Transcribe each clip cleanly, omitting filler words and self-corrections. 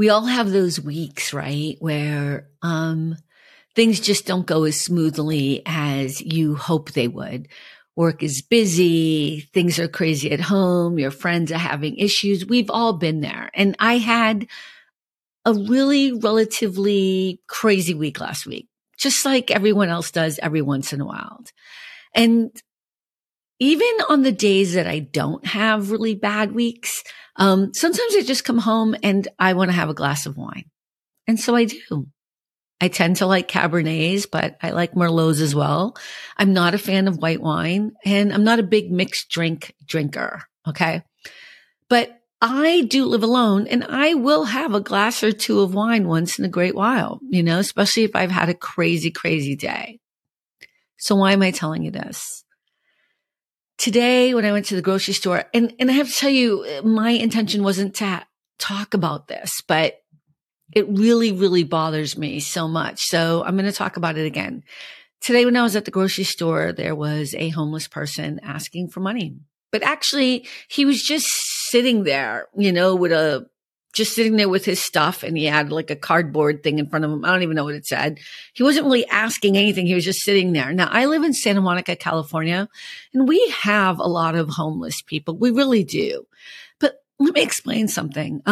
we all have those weeks, right, where things just don't go as smoothly as you hope they would. Work is busy. Things are crazy at home. Your friends are having issues. We've all been there. And I had a really relatively crazy week last week, just like everyone else does every once in a while. And even on the days that I don't have really bad weeks, sometimes I just come home and I want to have a glass of wine. And so I do. I tend to like Cabernets, but I like Merlots as well. I'm not a fan of white wine, and I'm not a big mixed drink drinker. Okay. But I do live alone, and I will have a glass or two of wine once in a great while, you know, especially if I've had a crazy, crazy day. So why am I telling you this? Today, when I went to the grocery store, and I have to tell you, my intention wasn't to talk about this, but it really, really bothers me so much. So I'm going to talk about it again. Today, when I was at the grocery store, there was a homeless person asking for money, but actually he was just sitting there, you know, just sitting there with his stuff. And he had like a cardboard thing in front of him. I don't even know what it said. He wasn't really asking anything. He was just sitting there. Now, I live in Santa Monica, California, and we have a lot of homeless people. We really do. But let me explain something.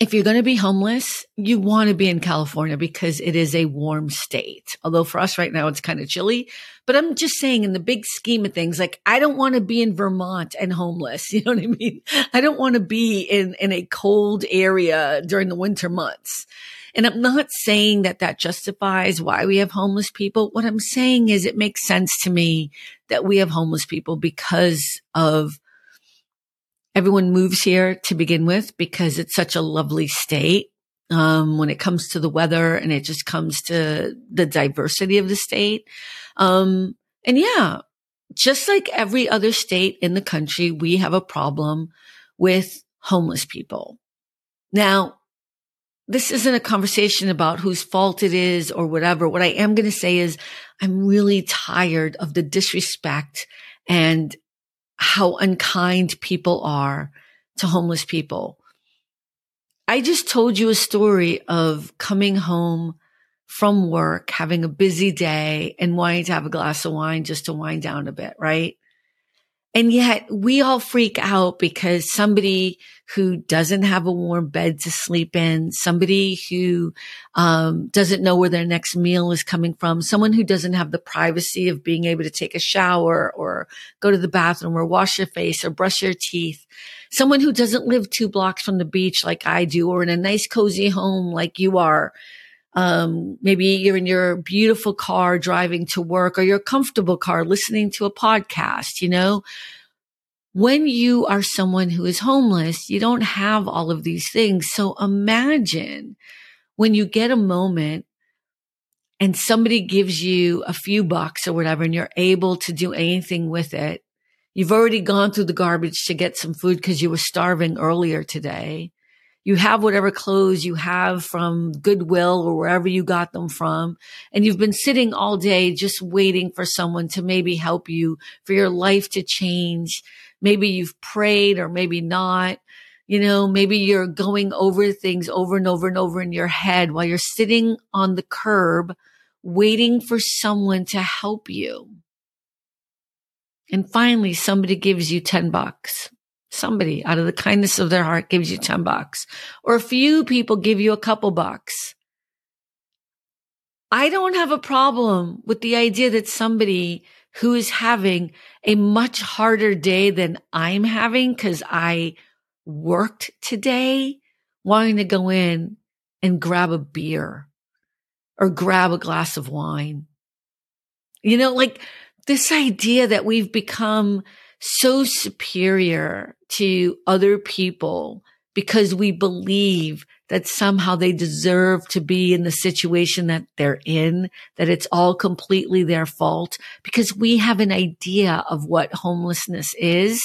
If you're going to be homeless, you want to be in California because it is a warm state. Although for us right now, it's kind of chilly, but I'm just saying in the big scheme of things, like I don't want to be in Vermont and homeless. You know what I mean? I don't want to be in a cold area during the winter months. And I'm not saying that that justifies why we have homeless people. What I'm saying is it makes sense to me that we have homeless people because of everyone moves here to begin with because it's such a lovely state when it comes to the weather, and it just comes to the diversity of the state. And yeah, just like every other state in the country, we have a problem with homeless people. Now, this isn't a conversation about whose fault it is or whatever. What I am going to say is I'm really tired of the disrespect and how unkind people are to homeless people. I just told you a story of coming home from work, having a busy day, and wanting to have a glass of wine just to wind down a bit, right? And yet we all freak out because somebody who doesn't have a warm bed to sleep in, somebody who doesn't know where their next meal is coming from, someone who doesn't have the privacy of being able to take a shower or go to the bathroom or wash your face or brush your teeth, someone who doesn't live 2 blocks from the beach like I do or in a nice cozy home like you are. Maybe you're in your beautiful car driving to work or your comfortable car listening to a podcast, you know. When you are someone who is homeless, you don't have all of these things. So imagine when you get a moment and somebody gives you a few bucks or whatever, and you're able to do anything with it. You've already gone through the garbage to get some food because you were starving earlier today. You have whatever clothes you have from Goodwill or wherever you got them from. And you've been sitting all day just waiting for someone to maybe help you, for your life to change. Maybe you've prayed or maybe not. You know, maybe you're going over things over and over and over in your head while you're sitting on the curb waiting for someone to help you. And finally, somebody gives you 10 bucks. Somebody out of the kindness of their heart gives you 10 bucks, or a few people give you a couple bucks. I don't have a problem with the idea that somebody who is having a much harder day than I'm having, because I worked today, wanting to go in and grab a beer or grab a glass of wine. You know, like this idea that we've become so superior to other people because we believe that somehow they deserve to be in the situation that they're in, that it's all completely their fault, because we have an idea of what homelessness is,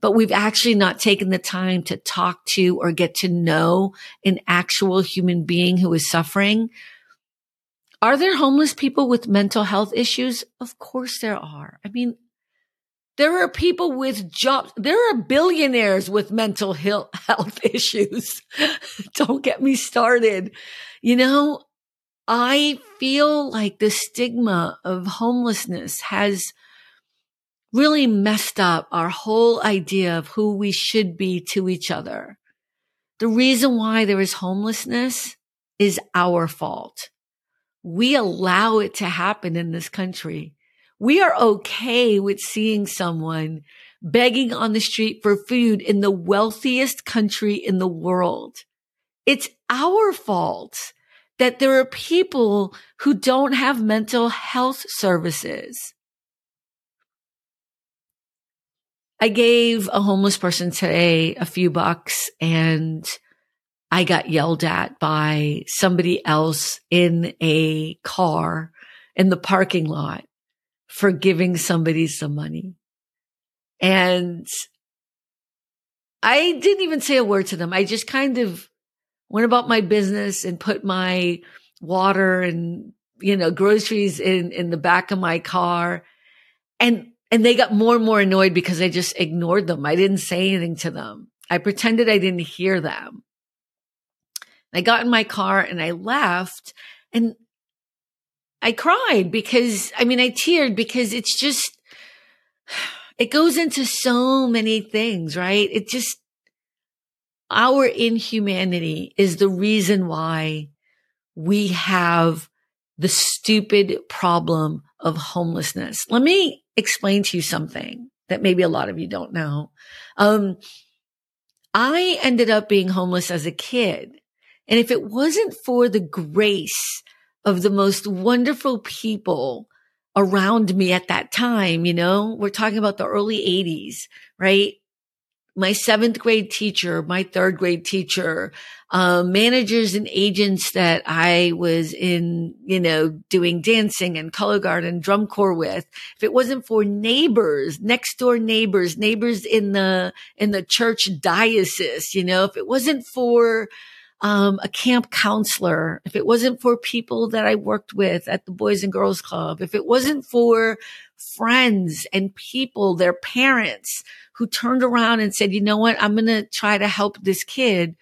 but we've actually not taken the time to talk to or get to know an actual human being who is suffering. Are there homeless people with mental health issues? Of course there are. I mean, There are people with jobs. There are billionaires with mental health issues. Don't get me started. You know, I feel like the stigma of homelessness has really messed up our whole idea of who we should be to each other. The reason why there is homelessness is our fault. We allow it to happen in this country. We are okay with seeing someone begging on the street for food in the wealthiest country in the world. It's our fault that there are people who don't have mental health services. I gave a homeless person today a few bucks and I got yelled at by somebody else in a car in the parking lot for giving somebody some money. And I didn't even say a word to them. I just kind of went about my business and put my water and, you know, groceries in the back of my car. And they got more and more annoyed because I just ignored them. I didn't say anything to them. I pretended I didn't hear them. I got in my car and I left, and I cried because, I mean, I teared because it's just, it goes into so many things, right? It just, our inhumanity is the reason why we have the stupid problem of homelessness. Let me explain to you something that maybe a lot of you don't know. I ended up being homeless as a kid. And if it wasn't for the grace of the most wonderful people around me at that time, you know, we're talking about the early 80s, right? My 7th grade teacher, my 3rd grade teacher, managers and agents that I was in, you know, doing dancing and color guard and drum corps with. If it wasn't for neighbors, next door neighbors, neighbors in the church diocese, you know, if it wasn't for a camp counselor, if it wasn't for people that I worked with at the Boys and Girls Club, if it wasn't for friends and people, their parents who turned around and said, you know what, I'm going to try to help this kid.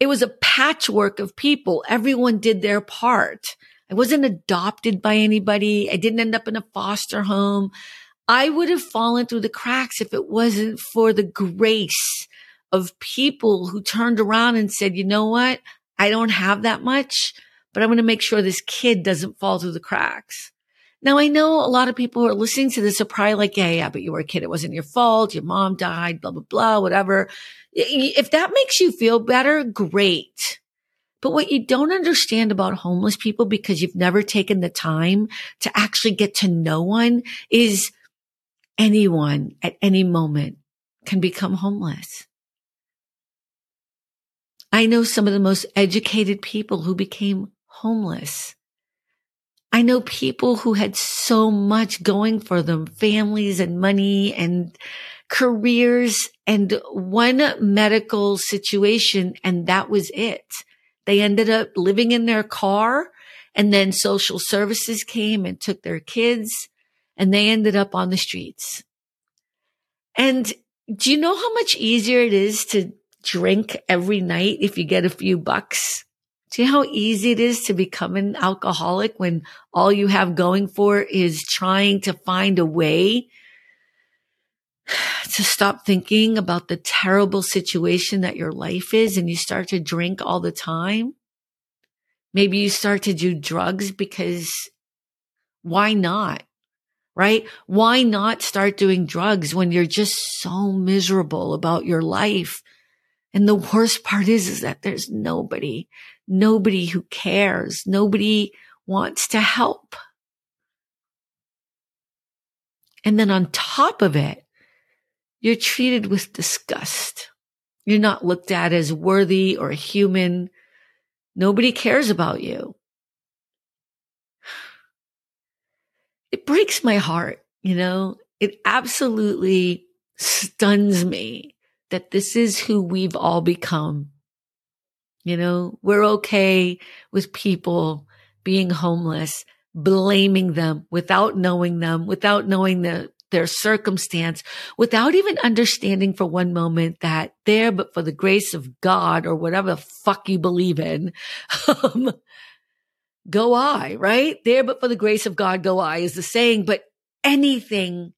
It was a patchwork of people. Everyone did their part. I wasn't adopted by anybody. I didn't end up in a foster home. I would have fallen through the cracks if it wasn't for the grace of people who turned around and said, you know what? I don't have that much, but I'm going to make sure this kid doesn't fall through the cracks. Now, I know a lot of people who are listening to this are probably like, yeah, but you were a kid. It wasn't your fault. Your mom died, blah, blah, blah, whatever. If that makes you feel better, great. But what you don't understand about homeless people, because you've never taken the time to actually get to know one, is anyone at any moment can become homeless. I know some of the most educated people who became homeless. I know people who had so much going for them, families and money and careers and one medical situation, and that was it. They ended up living in their car, and then social services came and took their kids, and they ended up on the streets. And do you know how much easier it is to drink every night if you get a few bucks? Do you know how easy it is to become an alcoholic when all you have going for is trying to find a way to stop thinking about the terrible situation that your life is, and you start to drink all the time? Maybe you start to do drugs because why not, right? Why not start doing drugs when you're just so miserable about your life? And the worst part is that there's nobody who cares. Nobody wants to help. And then on top of it, you're treated with disgust. You're not looked at as worthy or human. Nobody cares about you. It breaks my heart, you know? It absolutely stuns me that this is who we've all become. You know, we're okay with people being homeless, blaming them without knowing the their circumstance without even understanding for one moment that there, but for the grace of God or whatever the fuck you believe in, go I, right? There, but for the grace of God, go I is the saying, but anything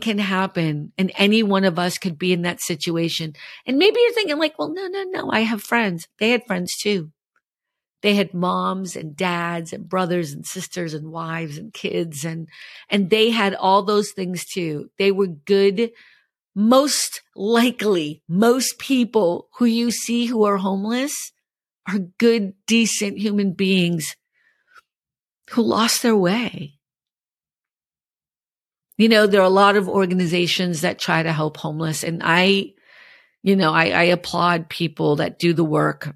can happen, and any one of us could be in that situation. And maybe you're thinking like, well, no, I have friends. They had friends too. They had moms and dads and brothers and sisters and wives and kids, and they had all those things too. They were good. Most likely, most people who you see who are homeless are good, decent human beings who lost their way. You know, there are a lot of organizations that try to help homeless, and I applaud people that do the work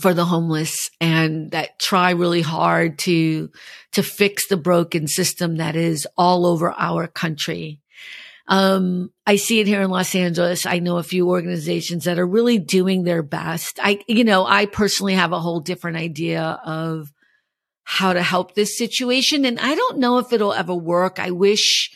for the homeless and that try really hard to fix the broken system that is all over our country. I see it here in Los Angeles. I know a few organizations that are really doing their best. I personally have a whole different idea of how to help this situation. And I don't know if it'll ever work. I wish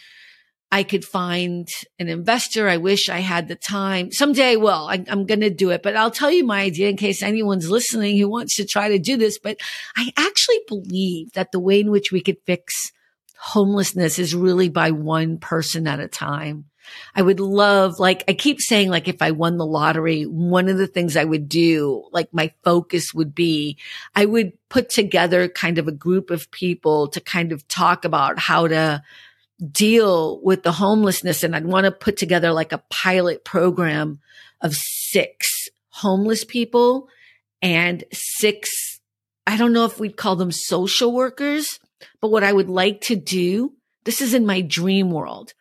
I could find an investor. I wish I had the time. Someday I will. I'm going to do it. But I'll tell you my idea in case anyone's listening who wants to try to do this. But I actually believe that the way in which we could fix homelessness is really by one person at a time. I would love, I keep saying, if I won the lottery, one of the things I would do, my focus would be, I would put together kind of a group of people to kind of talk about how to deal with the homelessness. And I'd want to put together a pilot program of 6 homeless people and 6, I don't know if we'd call them social workers, but what I would like to do, this is in my dream world.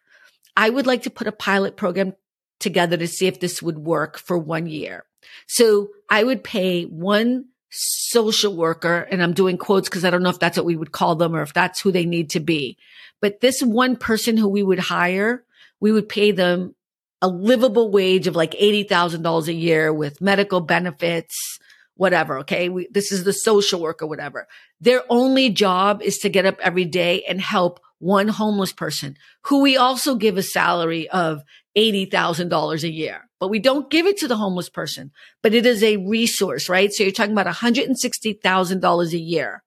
I would like to put a pilot program together to see if this would work for 1 year. So I would pay 1 social worker, and I'm doing quotes because I don't know if that's what we would call them or if that's who they need to be. But this one person who we would hire, we would pay them a livable wage of $80,000 a year with medical benefits, whatever. Okay. This is the social worker, whatever. Their only job is to get up every day and help one homeless person who we also give a salary of $80,000 a year, but we don't give it to the homeless person, but it is a resource, right? So you're talking about $160,000 a year.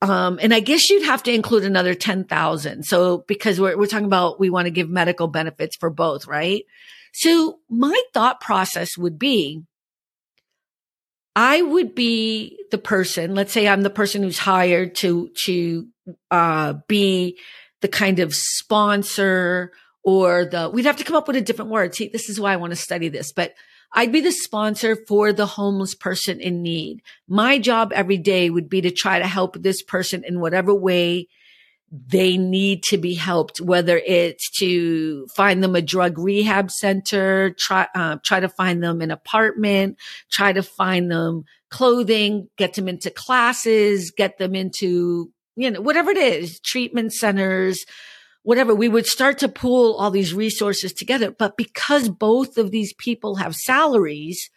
And I guess you'd have to include another $10,000. So because we're talking about, we want to give medical benefits for both, right? So my thought process would be, I would be the person, let's say I'm the person who's hired to be the kind of sponsor or we'd have to come up with a different word. See, this is why I want to study this, but I'd be the sponsor for the homeless person in need. My job every day would be to try to help this person in whatever way they need to be helped, whether it's to find them a drug rehab center, try to find them an apartment, try to find them clothing, get them into classes, get them into, whatever it is, treatment centers, whatever. We would start to pool all these resources together. But because both of these people have salaries,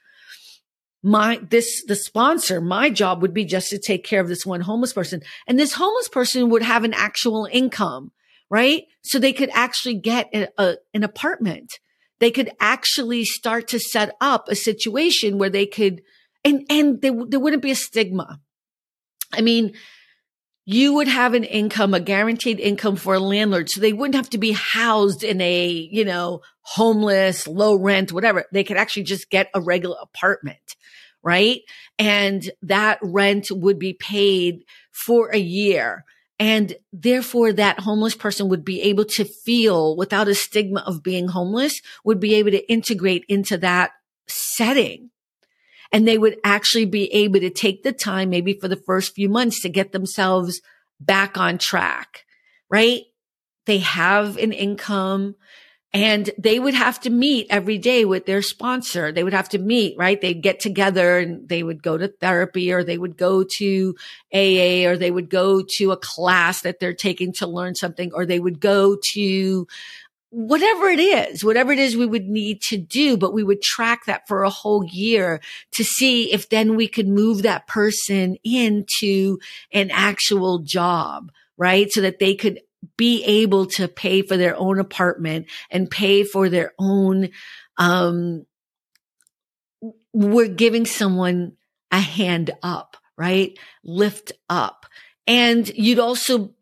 the sponsor, my job would be just to take care of this one homeless person. And this homeless person would have an actual income, right? So they could actually get an apartment. They could actually start to set up a situation where they could, and there wouldn't be a stigma. I mean, you would have an income, a guaranteed income for a landlord. So they wouldn't have to be housed in a, homeless, low rent, whatever. They could actually just get a regular apartment, right? And that rent would be paid for a year. And therefore that homeless person would be able to feel without a stigma of being homeless, would be able to integrate into that setting. And they would actually be able to take the time, maybe for the first few months, to get themselves back on track, right? They have an income and they would have to meet every day with their sponsor. They would have to meet, right? They'd get together and they would go to therapy, or they would go to AA, or they would go to a class that they're taking to learn something, or they would go to whatever it is we would need to do, but we would track that for a whole year to see if then we could move that person into an actual job, right? So that they could be able to pay for their own apartment and pay for their own, we're giving someone a hand up, right? Lift up. And you'd also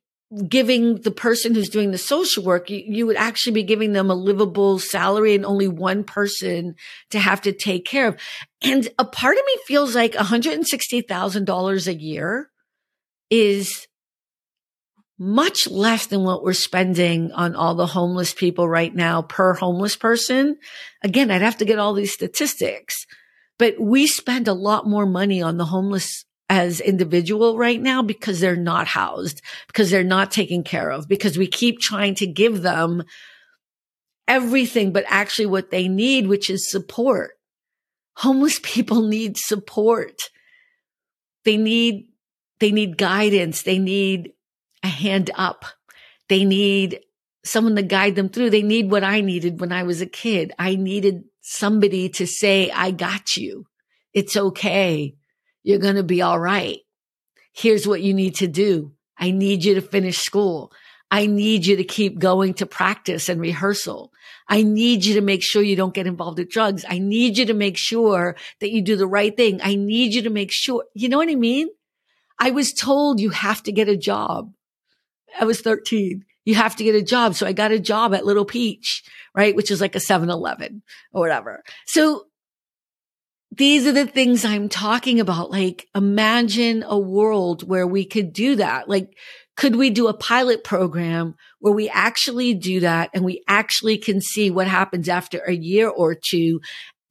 giving the person who's doing the social work, you would actually be giving them a livable salary and only one person to have to take care of. And a part of me feels like $160,000 a year is much less than what we're spending on all the homeless people right now per homeless person. Again, I'd have to get all these statistics, but we spend a lot more money on the homeless as individual right now because they're not housed, because they're not taken care of, because we keep trying to give them everything, but actually what they need, which is support. Homeless people need support. They need guidance. They need a hand up. They need someone to guide them through. They need what I needed when I was a kid. I needed somebody to say, I got you. It's okay. You're going to be all right. Here's what you need to do. I need you to finish school. I need you to keep going to practice and rehearsal. I need you to make sure you don't get involved with drugs. I need you to make sure that you do the right thing. I need you to make sure, you know what I mean? I was told you have to get a job. I was 13. You have to get a job. So I got a job at Little Peach, right? Which is like a 7-Eleven or whatever. So these are the things I'm talking about. Like, imagine a world where we could do that. Like, could we do a pilot program where we actually do that and we actually can see what happens after a year or two?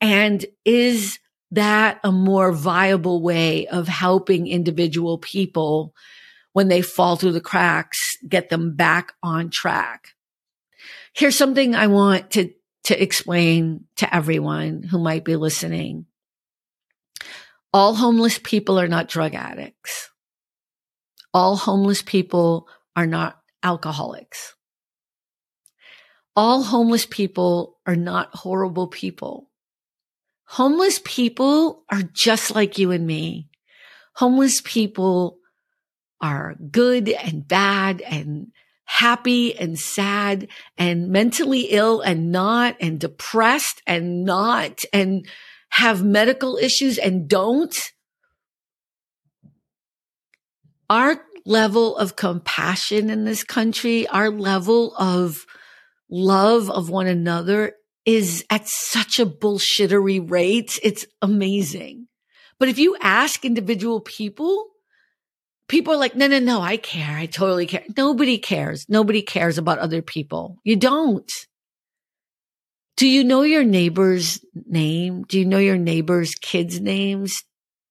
And is that a more viable way of helping individual people when they fall through the cracks, get them back on track? Here's something I want to explain to everyone who might be listening. All homeless people are not drug addicts. All homeless people are not alcoholics. All homeless people are not horrible people. Homeless people are just like you and me. Homeless people are good and bad and happy and sad and mentally ill and not, and depressed and not, and have medical issues and don't. Our level of compassion in this country, our level of love of one another is at such a bullshittery rate. It's amazing. But if you ask individual people, people are like, no, I care. I totally care. Nobody cares. Nobody cares about other people. You don't. Do you know your neighbor's name? Do you know your neighbor's kids' names?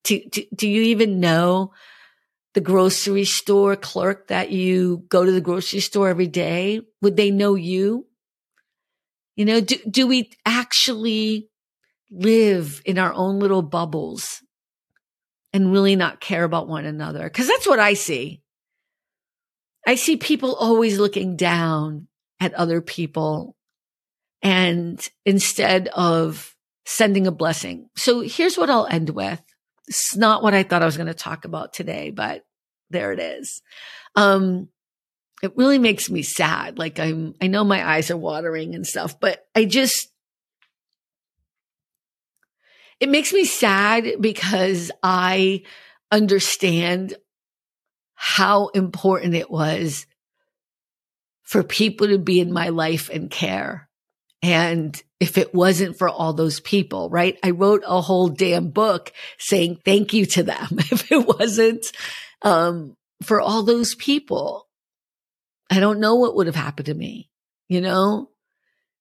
Do you even know the grocery store clerk that you go to the grocery store every day? Would they know you? You know, do we actually live in our own little bubbles and really not care about one another? Because that's what I see. I see people always looking down at other people, and instead of sending a blessing. So here's what I'll end with. It's not what I thought I was going to talk about today, but there it is. It really makes me sad. Like, I know my eyes are watering and stuff, but it makes me sad because I understand how important it was for people to be in my life and care. And if it wasn't for all those people, right? I wrote a whole damn book saying thank you to them. If it wasn't for all those people, I don't know what would have happened to me, you know?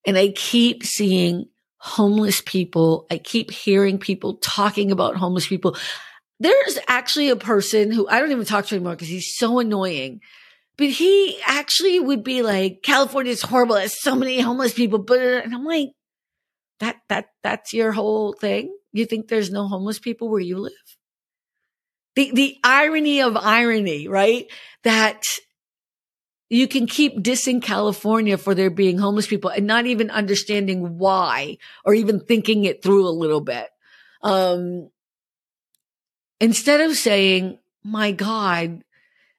And I keep seeing homeless people. I keep hearing people talking about homeless people. There's actually a person who I don't even talk to anymore because he's so annoying. But he actually would be like, California is horrible. There's so many homeless people. And I'm like, that's your whole thing? You think there's no homeless people where you live? The irony of irony, right? That you can keep dissing California for there being homeless people and not even understanding why or even thinking it through a little bit. Instead of saying, my God,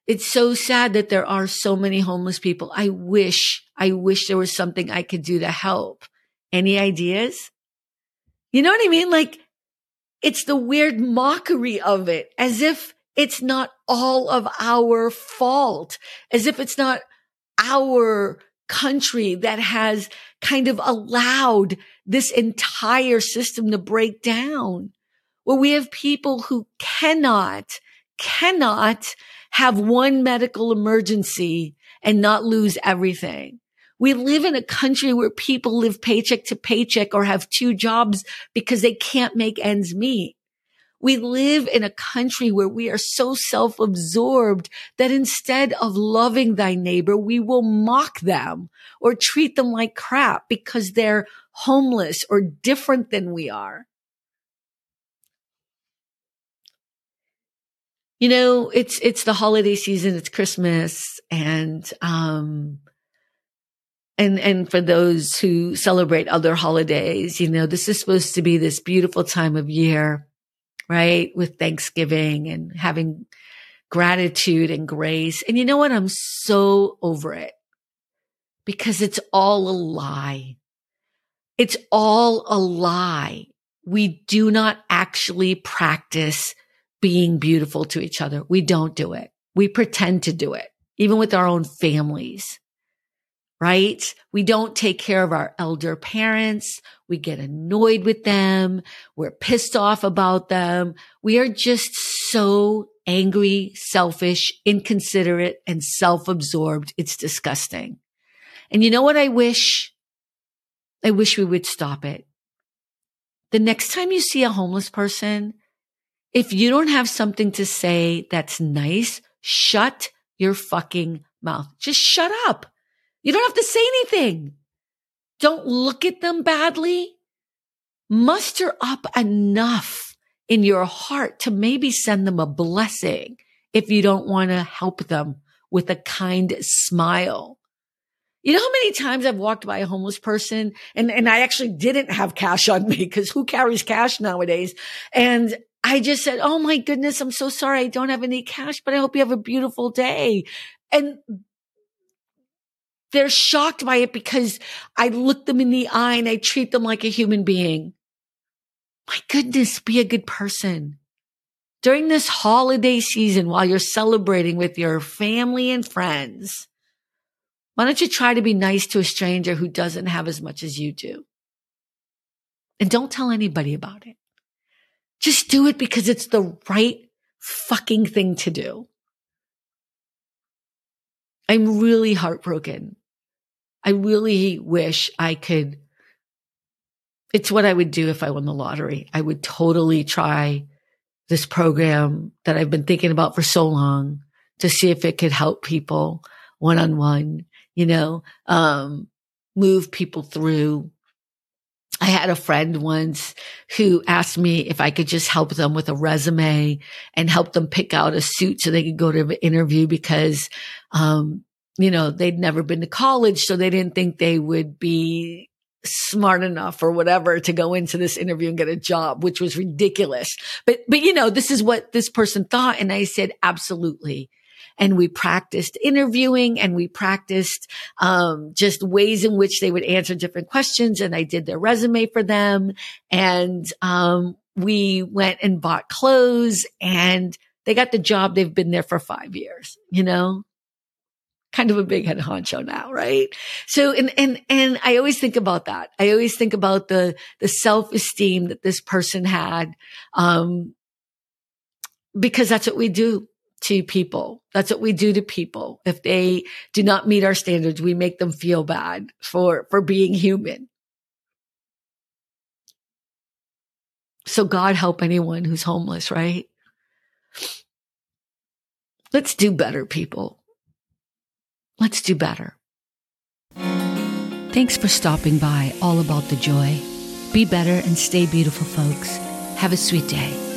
It's so sad that there are so many homeless people. I wish there was something I could do to help. Any ideas? You know what I mean? Like, it's the weird mockery of it, as if it's not all of our fault, as if it's not our country that has kind of allowed this entire system to break down, where we have people who cannot have one medical emergency and not lose everything. We live in a country where people live paycheck to paycheck or have two jobs because they can't make ends meet. We live in a country where we are so self-absorbed that instead of loving thy neighbor, we will mock them or treat them like crap because they're homeless or different than we are. You know, it's the holiday season, it's Christmas, and for those who celebrate other holidays, you know, this is supposed to be this beautiful time of year, right? With Thanksgiving and having gratitude and grace. And you know what? I'm so over it, because it's all a lie. It's all a lie. We do not actually practice being beautiful to each other. We don't do it. We pretend to do it, even with our own families, right? We don't take care of our elder parents. We get annoyed with them. We're pissed off about them. We are just so angry, selfish, inconsiderate, and self-absorbed. It's disgusting. And you know what I wish? I wish we would stop it. The next time you see a homeless person, if you don't have something to say that's nice, shut your fucking mouth. Just shut up. You don't have to say anything. Don't look at them badly. Muster up enough in your heart to maybe send them a blessing if you don't want to help them, with a kind smile. You know how many times I've walked by a homeless person and I actually didn't have cash on me, because who carries cash nowadays? And I just said, oh my goodness, I'm so sorry, I don't have any cash, but I hope you have a beautiful day. And they're shocked by it because I look them in the eye and I treat them like a human being. My goodness, be a good person. During this holiday season, while you're celebrating with your family and friends, why don't you try to be nice to a stranger who doesn't have as much as you do? And don't tell anybody about it. Just do it because it's the right fucking thing to do. I'm really heartbroken. I really wish I could. It's what I would do if I won the lottery. I would totally try this program that I've been thinking about for so long to see if it could help people one-on-one, you know, move people through. I had a friend once who asked me if I could just help them with a resume and help them pick out a suit so they could go to an interview, because, you know, they'd never been to college, so they didn't think they would be smart enough or whatever to go into this interview and get a job, which was ridiculous. But you know, this is what this person thought. And I said, absolutely. And we practiced interviewing, and we practiced just ways in which they would answer different questions. And I did their resume for them. And we went and bought clothes, and they got the job. They've been there for 5 years, you know, kind of a big head honcho now, right? So, and I always think about that. I always think about the self-esteem that this person had, because that's what we do to people. That's what we do to people. If they do not meet our standards, we make them feel bad for being human. So God help anyone who's homeless, right? Let's do better, people. Let's do better. Thanks for stopping by All About the Joy. Be better and stay beautiful, folks. Have a sweet day.